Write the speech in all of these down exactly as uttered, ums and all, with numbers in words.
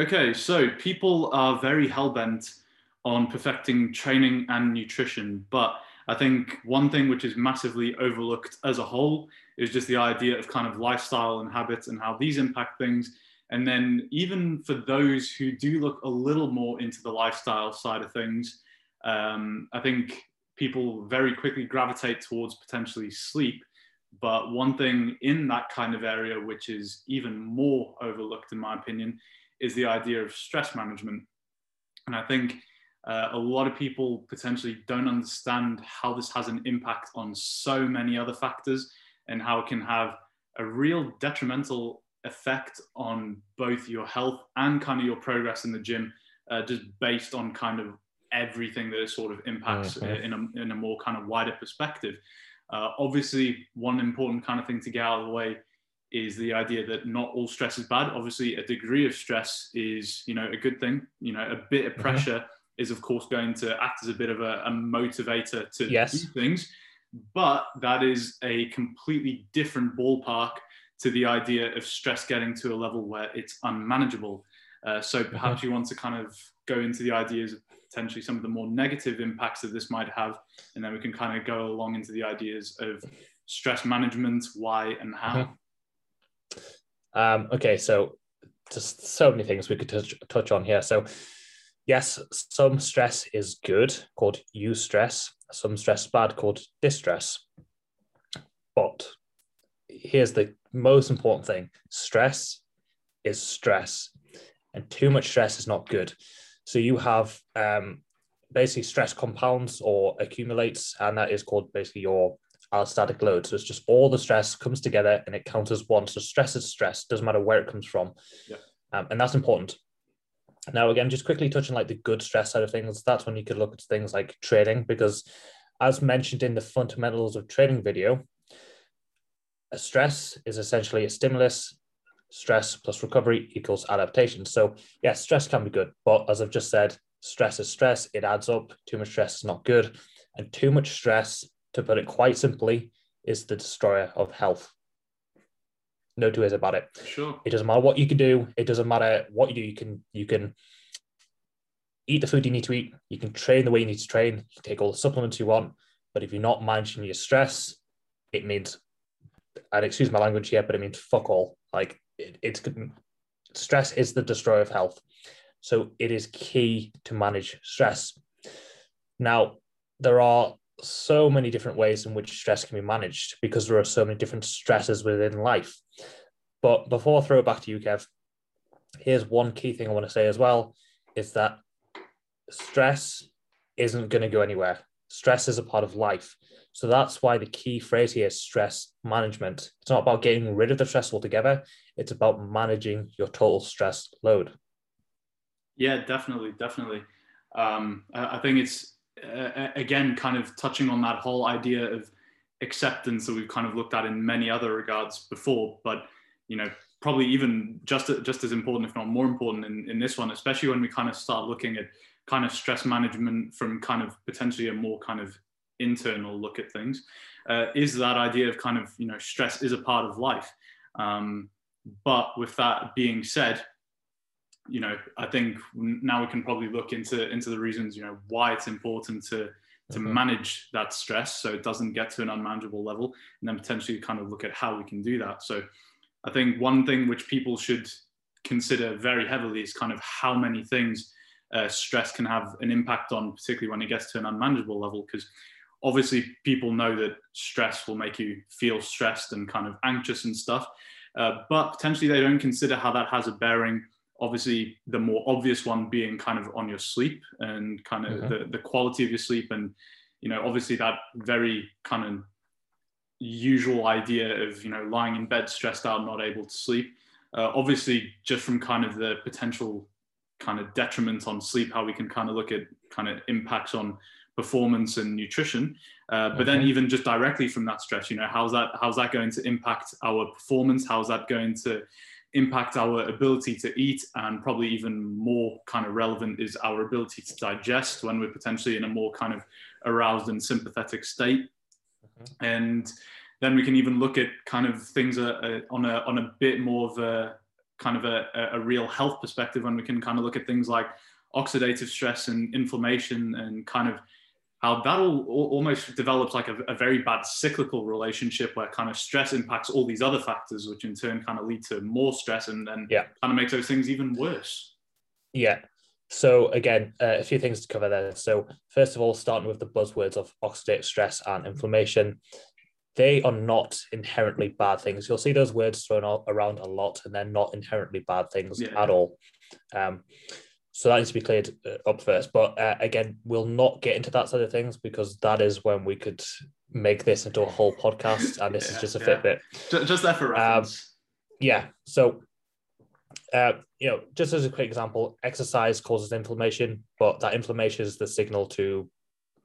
Okay, so people are very hell-bent on perfecting training and nutrition, but I think one thing which is massively overlooked as a whole is just the idea of kind of lifestyle and habits and how these impact things. And then even for those who do look a little more into the lifestyle side of things, um, I think people very quickly gravitate towards potentially sleep. But one thing in that kind of area, which is even more overlooked in my opinion, is the idea of stress management. And I think uh, a lot of people potentially don't understand how this has an impact on so many other factors and how it can have a real detrimental effect on both your health and kind of your progress in the gym, uh, just based on kind of everything that it sort of impacts okay. in, a, in a more kind of wider perspective. Uh, obviously, one important kind of thing to get out of the way is the idea that not all stress is bad. Obviously, a degree of stress is, you know, a good thing. You know, a bit of pressure mm-hmm. is, of course, going to act as a bit of a, a motivator to yes. do things. But that is a completely different ballpark to the idea of stress getting to a level where it's unmanageable. Uh, so perhaps mm-hmm. you want to kind of go into the ideas of potentially some of the more negative impacts that this might have, and then we can kind of go along into the ideas of stress management, why and how. Um, okay, so just so many things we could touch, touch on here. So yes, some stress is good, called eustress. Some stress is bad, called distress. But here's the most important thing. Stress is stress, and too much stress is not good. So you have um, basically stress compounds or accumulates, and that is called basically your allostatic load. So it's just all the stress comes together and it counts as one. So stress is stress, doesn't matter where it comes from. Yeah. Um, and that's important. Now, again, just quickly touching like the good stress side of things, that's when you could look at things like training, because as mentioned in the fundamentals of training video, a stress is essentially a stimulus. Stress plus recovery equals adaptation. So yes, stress can be good, but as I've just said, stress is stress. It adds up. Too much stress is not good. And too much stress, to put it quite simply, is the destroyer of health. No two ways about it. Sure. It doesn't matter what you can do. It doesn't matter what you do. You can, you can eat the food you need to eat. You can train the way you need to train. You can take all the supplements you want. But if you're not managing your stress, it means, and excuse my language here, but it means fuck all. Like it, it's stress is the destroyer of health. So it is key to manage stress. Now, there are so many different ways in which stress can be managed because there are so many different stresses within life. But before I throw it back to you, Kev, here's one key thing I want to say as well, is that stress isn't going to go anywhere. Stress is a part of life. So that's why the key phrase here is stress management. It's not about getting rid of the stress altogether. It's about managing your total stress load. Yeah, definitely, definitely. Um, I think it's, uh, again, kind of touching on that whole idea of acceptance that we've kind of looked at in many other regards before, but, you know, probably even just, just as important, if not more important in, in this one, especially when we kind of start looking at kind of stress management from kind of potentially a more kind of internal look at things, uh, is that idea of kind of, you know, stress is a part of life. Um, but with that being said, you know, I think now we can probably look into, into the reasons, you know, why it's important to, to mm-hmm. manage that stress so it doesn't get to an unmanageable level, and then potentially kind of look at how we can do that. So I think one thing which people should consider very heavily is kind of how many things uh, stress can have an impact on, particularly when it gets to an unmanageable level, because obviously people know that stress will make you feel stressed and kind of anxious and stuff, uh, but potentially they don't consider how that has a bearing. Obviously, the more obvious one being kind of on your sleep and kind of mm-hmm. the, the quality of your sleep. And, you know, obviously that very kind of usual idea of, you know, lying in bed, stressed out, not able to sleep. Uh, obviously, just from kind of the potential kind of detriment on sleep, how we can kind of look at kind of impacts on performance and nutrition. Uh, but okay. then even just directly from that stress, you know, how's that, how's that going to impact our performance? How's that going to impact our ability to eat? And probably even more kind of relevant is our ability to digest when we're potentially in a more kind of aroused and sympathetic state. Mm-hmm. And then we can even look at kind of things uh, uh, on a on a bit more of a kind of a, a real health perspective, when we can kind of look at things like oxidative stress and inflammation, and kind of how that all almost develops like a, a very bad cyclical relationship where kind of stress impacts all these other factors, which in turn kind of lead to more stress and then yeah. kind of makes those things even worse. Yeah. So again, uh, a few things to cover there. So first of all, starting with the buzzwords of oxidative stress and inflammation, they are not inherently bad things. You'll see those words thrown around a lot, and they're not inherently bad things yeah. at all. Um, So that needs to be cleared up first. But uh, again, we'll not get into that side of things, because that is when we could make this into a whole podcast. And this yeah, is just a yeah. Fitbit. Just, just there for reference. Um, yeah. So, uh, you know, just as a quick example, exercise causes inflammation, but that inflammation is the signal to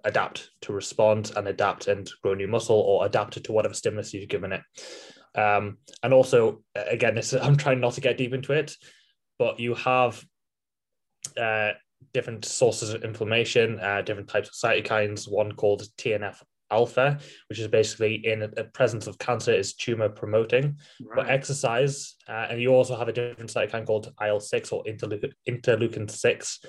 adapt, to respond and adapt and grow new muscle, or adapt to whatever stimulus you've given it. Um, and also, again, this is, I'm trying not to get deep into it, but you have... Uh, different sources of inflammation, uh, different types of cytokines, one called T N F alpha, which is basically in the presence of cancer is tumor promoting, right. But exercise, uh, and you also have a different cytokine called I L six or interleukin, interleukin six,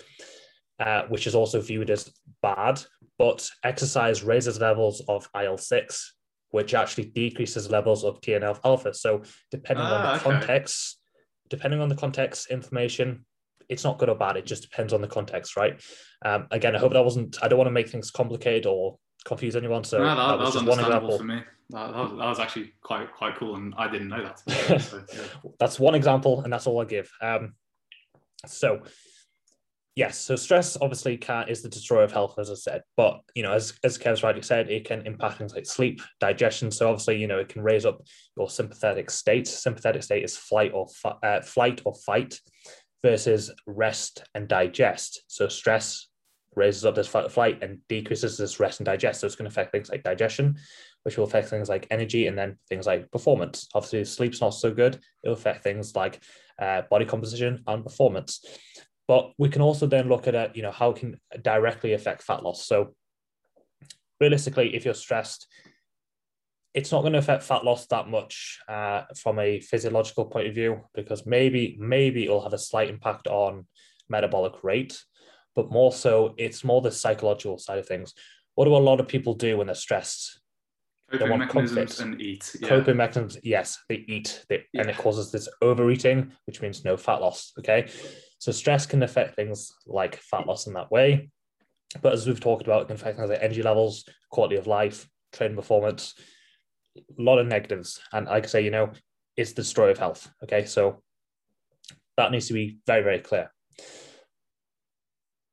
uh, which is also viewed as bad, but exercise raises levels of I L six, which actually decreases levels of T N F alpha. So depending ah, on the okay. context, depending on the context, inflammation, it's not good or bad. It just depends on the context, right? Um, again, I hope that wasn't, I don't want to make things complicated or confuse anyone. So no, that, that, that was, was just understandable one for me. That, that, was, that was actually quite, quite cool. And I didn't know that. So, yeah. That's one example, and that's all I give. Um, so yes, so stress obviously can, is the destroyer of health, as I said, but you know, as, as Kev's rightly said, it can impact things like sleep, digestion. So obviously, you know, it can raise up your sympathetic state. Sympathetic state is flight or fi- uh, flight or fight. Versus rest and digest. So stress raises up this fight or flight and decreases this rest and digest. So it's going to affect things like digestion, which will affect things like energy, and then things like performance. Obviously, if sleep's not so good, it'll affect things like uh, body composition and performance. But we can also then look at uh, you know, how it can directly affect fat loss. So realistically, if you're stressed, it's not going to affect fat loss that much uh, from a physiological point of view, because maybe, maybe it'll have a slight impact on metabolic rate, but more so it's more the psychological side of things. What do a lot of people do when they're stressed? Coping mechanisms and eat. Yeah. Coping mechanisms, yes, they eat. They, yeah. And it causes this overeating, which means no fat loss, okay? So stress can affect things like fat loss in that way. But as we've talked about, it can affect things like energy levels, quality of life, training performance, a lot of negatives. And like I say, you know, it's the destroyer of health. Okay. So that needs to be very, very clear.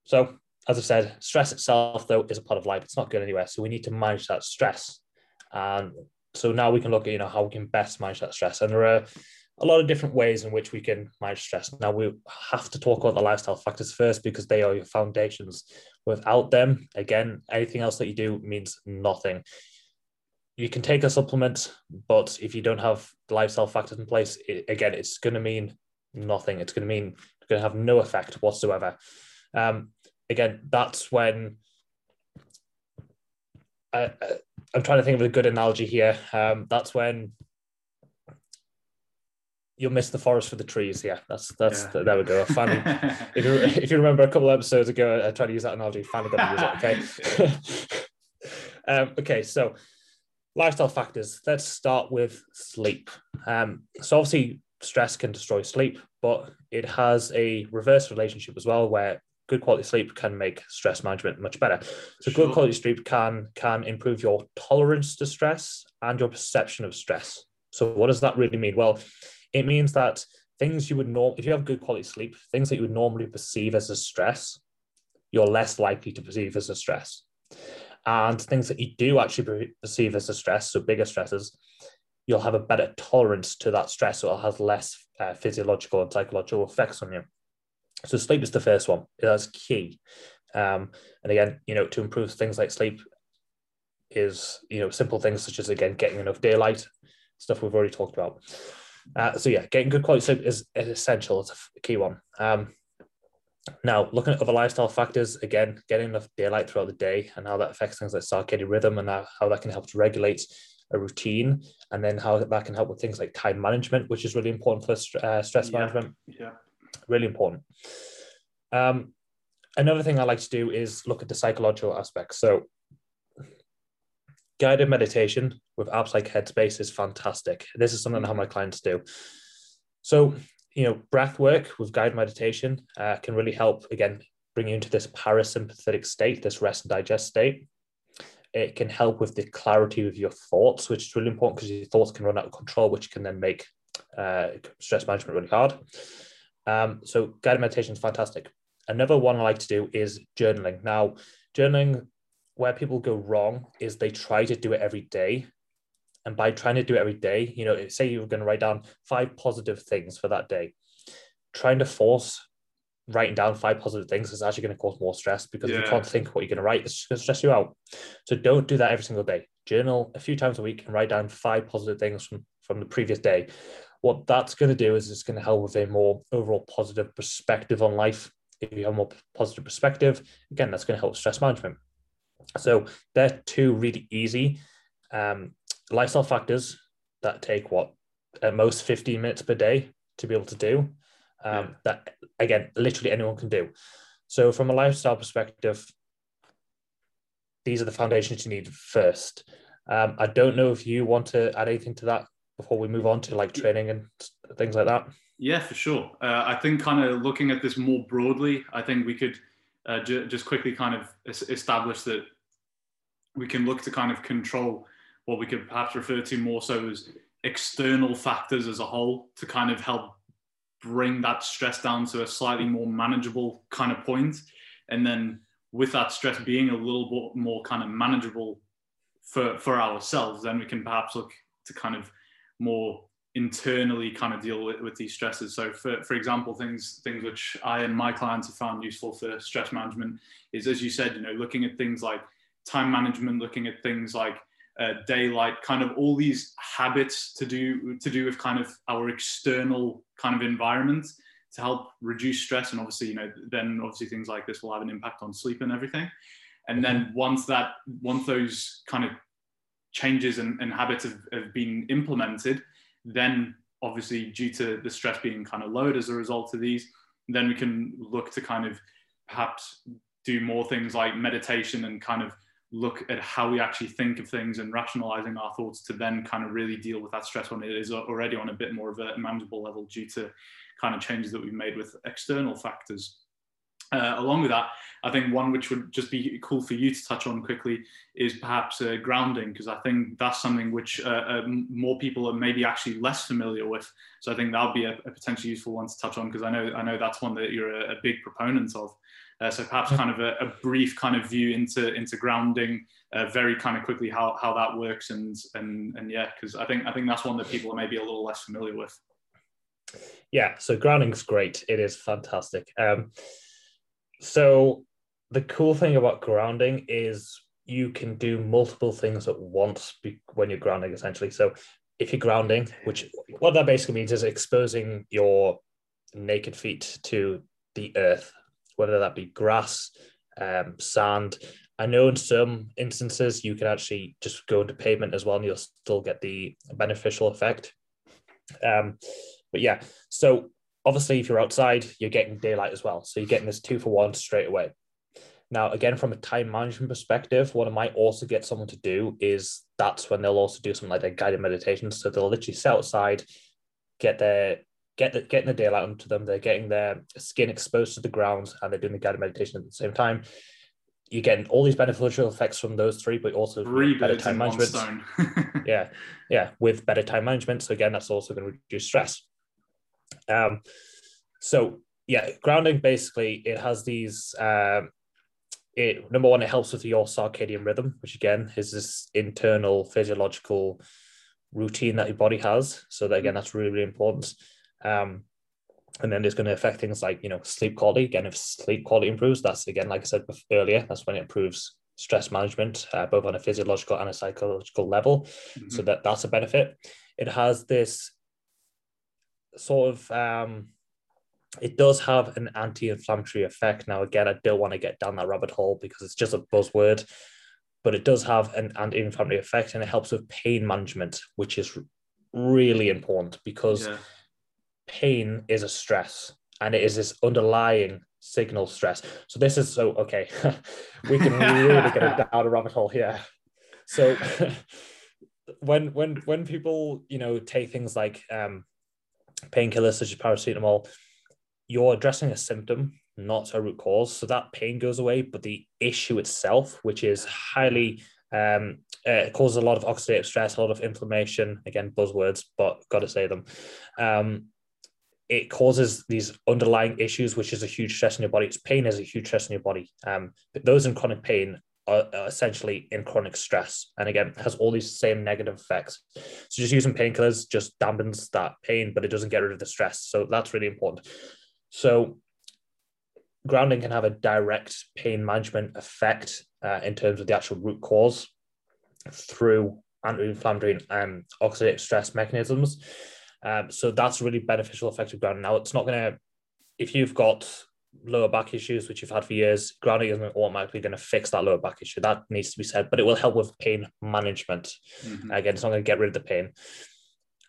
So as I've said, stress itself though is a part of life. It's not good anywhere. So we need to manage that stress. And so now we can look at, you know, how we can best manage that stress. And there are a lot of different ways in which we can manage stress. Now we have to talk about the lifestyle factors first, because they are your foundations. Without them, again, anything else that you do means nothing. You can take a supplement, but if you don't have the lifestyle factors in place, it, again, it's going to mean nothing. It's going to mean it's going to have no effect whatsoever. Um, again, that's when I, I, I'm trying to think of a good analogy here. Um, that's when you'll miss the forest for the trees. Yeah, that's that's yeah. there we go. Finally, if you if you remember a couple of episodes ago, I tried to use that analogy. Finally, got to use it. Okay. um, okay, so. Lifestyle factors. Let's start with sleep. Um, so obviously stress can destroy sleep, but it has a reverse relationship as well, where good quality sleep can make stress management much better. So sure. Good quality sleep can, can improve your tolerance to stress and your perception of stress. So what does that really mean? Well, it means that things you would normally, if you have good quality sleep, things that you would normally perceive as a stress, you're less likely to perceive as a stress. And things that you do actually perceive as a stress, so bigger stresses, you'll have a better tolerance to that stress, so it'll have less uh, physiological and psychological effects on you. So sleep is the first one. That's key. Um, and again, you know, to improve things like sleep is, you know, simple things such as, again, getting enough daylight, stuff we've already talked about. Uh, so yeah, getting good quality sleep is, is essential. It's a key one. Um, Now, looking at other lifestyle factors, again, getting enough daylight throughout the day and how that affects things like circadian rhythm and how that can help to regulate a routine, and then how that can help with things like time management, which is really important for st- uh, stress yeah. management. Yeah, really important. Um, another thing I like to do is look at the psychological aspects. So guided meditation with apps like Headspace is fantastic. This is something that my clients do. So, you know, breath work with guided meditation uh, can really help, again, bring you into this parasympathetic state, this rest and digest state. It can help with the clarity of your thoughts, which is really important because your thoughts can run out of control, which can then make uh, stress management really hard. Um, so guided meditation is fantastic. Another one I like to do is journaling. Now, journaling, where people go wrong is they try to do it every day. And by trying to do it every day, you know, say you were going to write down five positive things for that day. Trying to force writing down five positive things is actually going to cause more stress, because yeah. if you can't think what you're going to write, it's just going to stress you out. So don't do that every single day. Journal a few times a week and write down five positive things from, from the previous day. What that's going to do is it's going to help with a more overall positive perspective on life. If you have a more positive perspective, again, that's going to help stress management. So they're two really easy um, lifestyle factors that take what, at most fifteen minutes per day to be able to do. Um, that, again, literally anyone can do. So from a lifestyle perspective, these are the foundations you need first. Um, I don't know if you want to add anything to that before we move on to like training and things like that. Yeah, for sure. Uh, I think kind of looking at this more broadly, I think we could uh, ju- just quickly kind of es- establish that we can look to kind of control what we could perhaps refer to more so as external factors as a whole to kind of help bring that stress down to a slightly more manageable kind of point. And then with that stress being a little bit more kind of manageable for, for ourselves, then we can perhaps look to kind of more internally kind of deal with, with these stresses. So for, for example, things things which I and my clients have found useful for stress management is, as you said, you know, looking at things like time management, looking at things like Uh, daylight, kind of all these habits to do to do with kind of our external kind of environment to help reduce stress. And obviously, you know, then obviously things like this will have an impact on sleep and everything. And then once that, once those kind of changes and, and habits have, have been implemented, then obviously due to the stress being kind of lowered as a result of these, then we can look to kind of perhaps do more things like meditation and kind of look at how we actually think of things and rationalizing our thoughts to then kind of really deal with that stress when it is already on a bit more of a manageable level due to kind of changes that we've made with external factors. Uh, along with that, I think one which would just be cool for you to touch on quickly is perhaps uh, grounding, because I think that's something which uh, uh, more people are maybe actually less familiar with. So I think that would be a, a potentially useful one to touch on, because I know I know that's one that you're a, a big proponent of. Uh, so perhaps kind of a, a brief kind of view into into grounding, uh, very kind of quickly how, how that works and and and yeah, because I think I think that's one that people are maybe a little less familiar with. Yeah, so grounding's great. It is fantastic. Um, so the cool thing about grounding is you can do multiple things at once be- when you're grounding, essentially. So if you're grounding, which what that basically means is exposing your naked feet to the earth, whether that be grass, um, sand. I know in some instances you can actually just go into pavement as well and you'll still get the beneficial effect. Um, but yeah, so obviously if you're outside, you're getting daylight as well. So you're getting this two for one straight away. Now, again, from a time management perspective, what I might also get someone to do is that's when they'll also do something like their guided meditation. So they'll literally sit outside, get their Get the, getting the daylight onto them, they're getting their skin exposed to the ground, and they're doing the guided meditation at the same time. You're getting all these beneficial effects from those three, but also three better time management. yeah, yeah, with better time management. So again, that's also going to reduce stress. Um, so yeah, grounding basically it has these. Um, it number one, it helps with your circadian rhythm, which again is this internal physiological routine that your body has. So that, again, that's really really important. Um, and then it's going to affect things like, you know, sleep quality. Again, if sleep quality improves, that's, again, like I said earlier, that's when it improves stress management, uh, both on a physiological and a psychological level. Mm-hmm. So that, that's a benefit. It has this sort of, um, it does have an anti-inflammatory effect. Now, again, I don't want to get down that rabbit hole because it's just a buzzword. but it does have an anti-inflammatory effect, and it helps with pain management, which is really important, because yeah. pain is a stress, and it is this underlying signal stress. So this is so okay. We can really get down a rabbit hole here. So when when when people you know take things like um, painkillers such as paracetamol, you're addressing a symptom, not a root cause. So that pain goes away, but the issue itself, which is highly um, uh, causes a lot of oxidative stress, a lot of inflammation. Again, buzzwords, but got to say them. Um, it causes these underlying issues, which is a huge stress in your body. It's pain is a huge stress in your body. Um, but those in chronic pain are, are essentially in chronic stress, and again, has all these same negative effects. So just using painkillers just dampens that pain, but it doesn't get rid of the stress. So that's really important. So grounding can have a direct pain management effect uh, in terms of the actual root cause through anti-inflammatory and um, oxidative stress mechanisms. Um, so that's a really beneficial effect of grounding. Now, it's not going to, if you've got lower back issues, which you've had for years, grounding isn't automatically going to fix that lower back issue. That needs to be said, but it will help with pain management. Mm-hmm. Again, it's not going to get rid of the pain.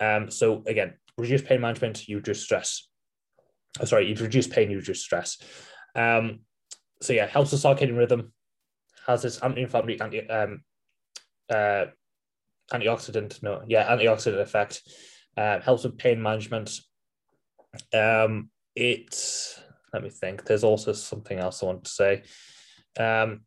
Um, so again, reduce pain management, you reduce stress. Oh, sorry, you reduce pain, you reduce stress. Um, so yeah, helps the circadian rhythm, has this anti-inflammatory, anti, um, uh, antioxidant, no, yeah, antioxidant effect. Uh, helps with pain management. Um, it, let me think, there's also something else I want to say. Um,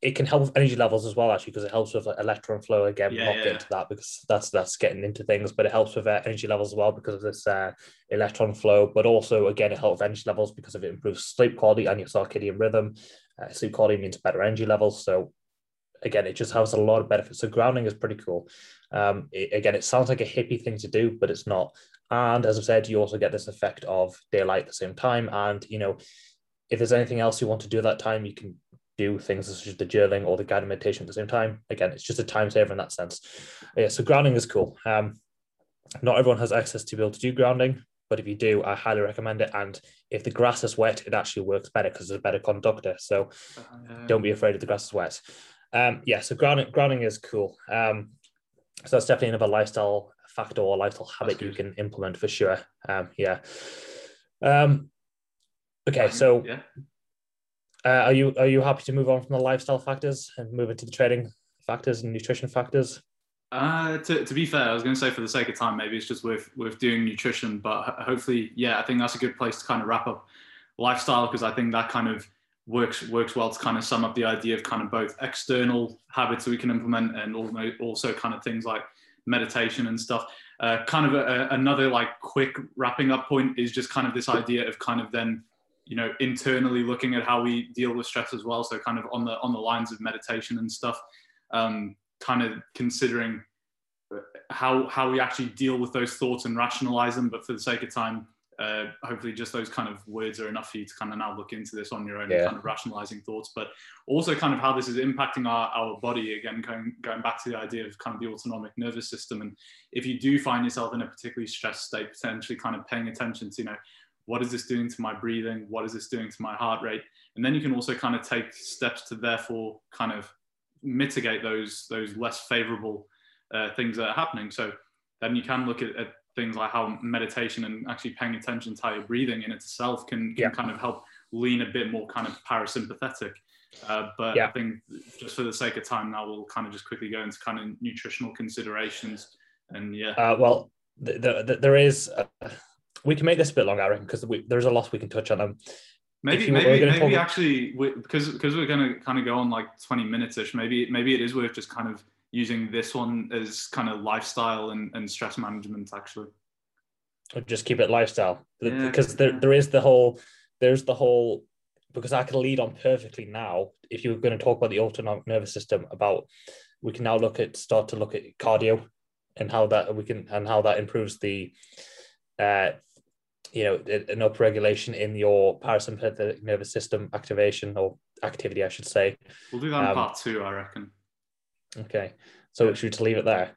it can help with energy levels as well, actually, because it helps with like, electron flow. Again, yeah, we'll not yeah. get into that because that's that's getting into things, but it helps with uh, energy levels as well because of this uh, electron flow. But also, again, it helps with energy levels because of it improves sleep quality and your circadian rhythm. Uh, sleep quality means better energy levels. So again, it just has a lot of benefits. So grounding is pretty cool. Um, it, again, it sounds like a hippie thing to do, but it's not. And as I've said, you also get this effect of daylight at the same time. And, you know, if there's anything else you want to do at that time, you can do things such as the journaling or the guided meditation at the same time. Again, it's just a time saver in that sense. Yeah, so grounding is cool. Um, not everyone has access to be able to do grounding, but if you do, I highly recommend it. And if the grass is wet, it actually works better because it's a better conductor. So don't be afraid if the grass is wet. Um, yeah, so grounding, grounding is cool. Um, so that's definitely another lifestyle factor or lifestyle habit you can implement for sure. Um, yeah. Um, okay, so yeah. uh, are you are you happy to move on from the lifestyle factors and move into the training factors and nutrition factors? Uh, to, to be fair, I was going to say for the sake of time, maybe it's just worth, worth doing nutrition, but hopefully, yeah, I think that's a good place to kind of wrap up lifestyle because I think that kind of works works well to kind of sum up the idea of kind of both external habits we can implement and also kind of things like meditation and stuff. Uh, kind of a, another like quick wrapping up point is just kind of this idea of kind of then, you know, internally looking at how we deal with stress as well. So kind of on the on the lines of meditation and stuff, um, kind of considering how how we actually deal with those thoughts and rationalize them. But for the sake of time, Uh, hopefully just those kind of words are enough for you to kind of now look into this on your own, yeah. and kind of rationalizing thoughts, but also kind of how this is impacting our, our body. Again, going, going back to the idea of kind of the autonomic nervous system. And if you do find yourself in a particularly stressed state, potentially kind of paying attention to, you know, what is this doing to my breathing? What is this doing to my heart rate? And then you can also kind of take steps to therefore kind of mitigate those, those less favorable uh, things that are happening. So then you can look at, at things like how meditation and actually paying attention to how you're breathing in itself can, can yeah. kind of help lean a bit more kind of parasympathetic. Uh, but yeah. I think just for the sake of time now, we'll kind of just quickly go into kind of nutritional considerations. And yeah. Uh, well, th- th- th- there is, uh, we can make this a bit longer, I reckon, because there's a lot we can touch on. Um, maybe you, maybe, maybe probably... actually, we, because because we're going to kind of go on like twenty minutes-ish, maybe, maybe it is worth just kind of using this one as kind of lifestyle and, and stress management, actually. Or just keep it lifestyle. Yeah, because there, yeah. there is the whole, there's the whole, because I can lead on perfectly now, if you were going to talk about the autonomic nervous system, about, we can now look at, start to look at cardio and how that we can, and how that improves the, uh, you know, an upregulation in your parasympathetic nervous system activation or activity, I should say. We'll do that in um, part two, I reckon. Okay, so should we just leave it there?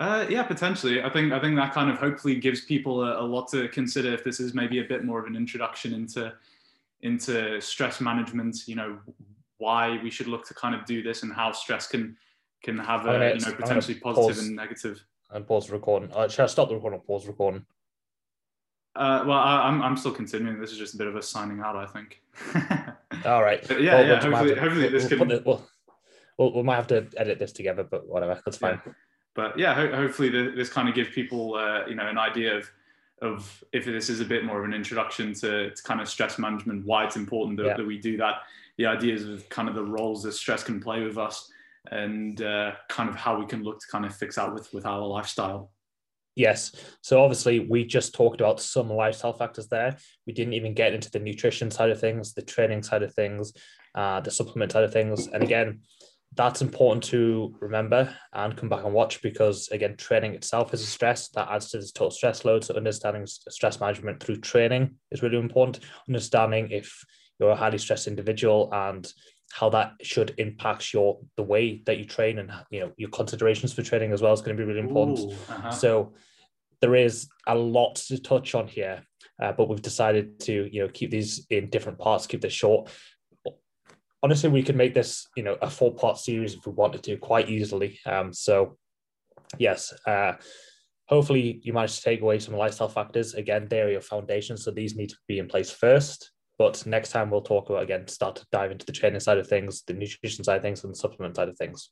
Uh, yeah, potentially. I think I think that kind of hopefully gives people a, a lot to consider if this is maybe a bit more of an introduction into into stress management. You know, why we should look to kind of do this and how stress can can have a, you know, potentially positive and negative. And pause the recording. Uh, should I stop the recording or pause the recording? Uh, well, I, I'm I'm still continuing. This is just a bit of us signing out, I think. All right. But yeah, well, yeah. We'll hopefully, to, hopefully this we'll can. The, we'll, we'll, we might have to edit this together, but whatever, that's fine. Yeah. But yeah, ho hopefully the, this kind of gives people, uh, you know, an idea of of if this is a bit more of an introduction to, to kind of stress management, why it's important that, yeah. that we do that, the ideas of kind of the roles that stress can play with us, and uh, kind of how we can look to kind of fix that with, with our lifestyle. Yes. So obviously we just talked about some lifestyle factors there. We didn't even get into the nutrition side of things, the training side of things, uh, the supplement side of things. And again, that's important to remember and come back and watch, because again, training itself is a stress that adds to the total stress load. So understanding stress management through training is really important. Understanding if you're a highly stressed individual and how that should impact your the way that you train, and you know, your considerations for training as well is going to be really important. Ooh, uh-huh. So there is a lot to touch on here, uh, but we've decided to, you know, keep these in different parts, keep this short. Honestly, we could make this, you know, a four-part series if we wanted to quite easily. Um, so yes, uh, hopefully you managed to take away some lifestyle factors. Again, they're your foundations, so these need to be in place first. But next time we'll talk about, again, start to dive into the training side of things, the nutrition side of things, and the supplement side of things.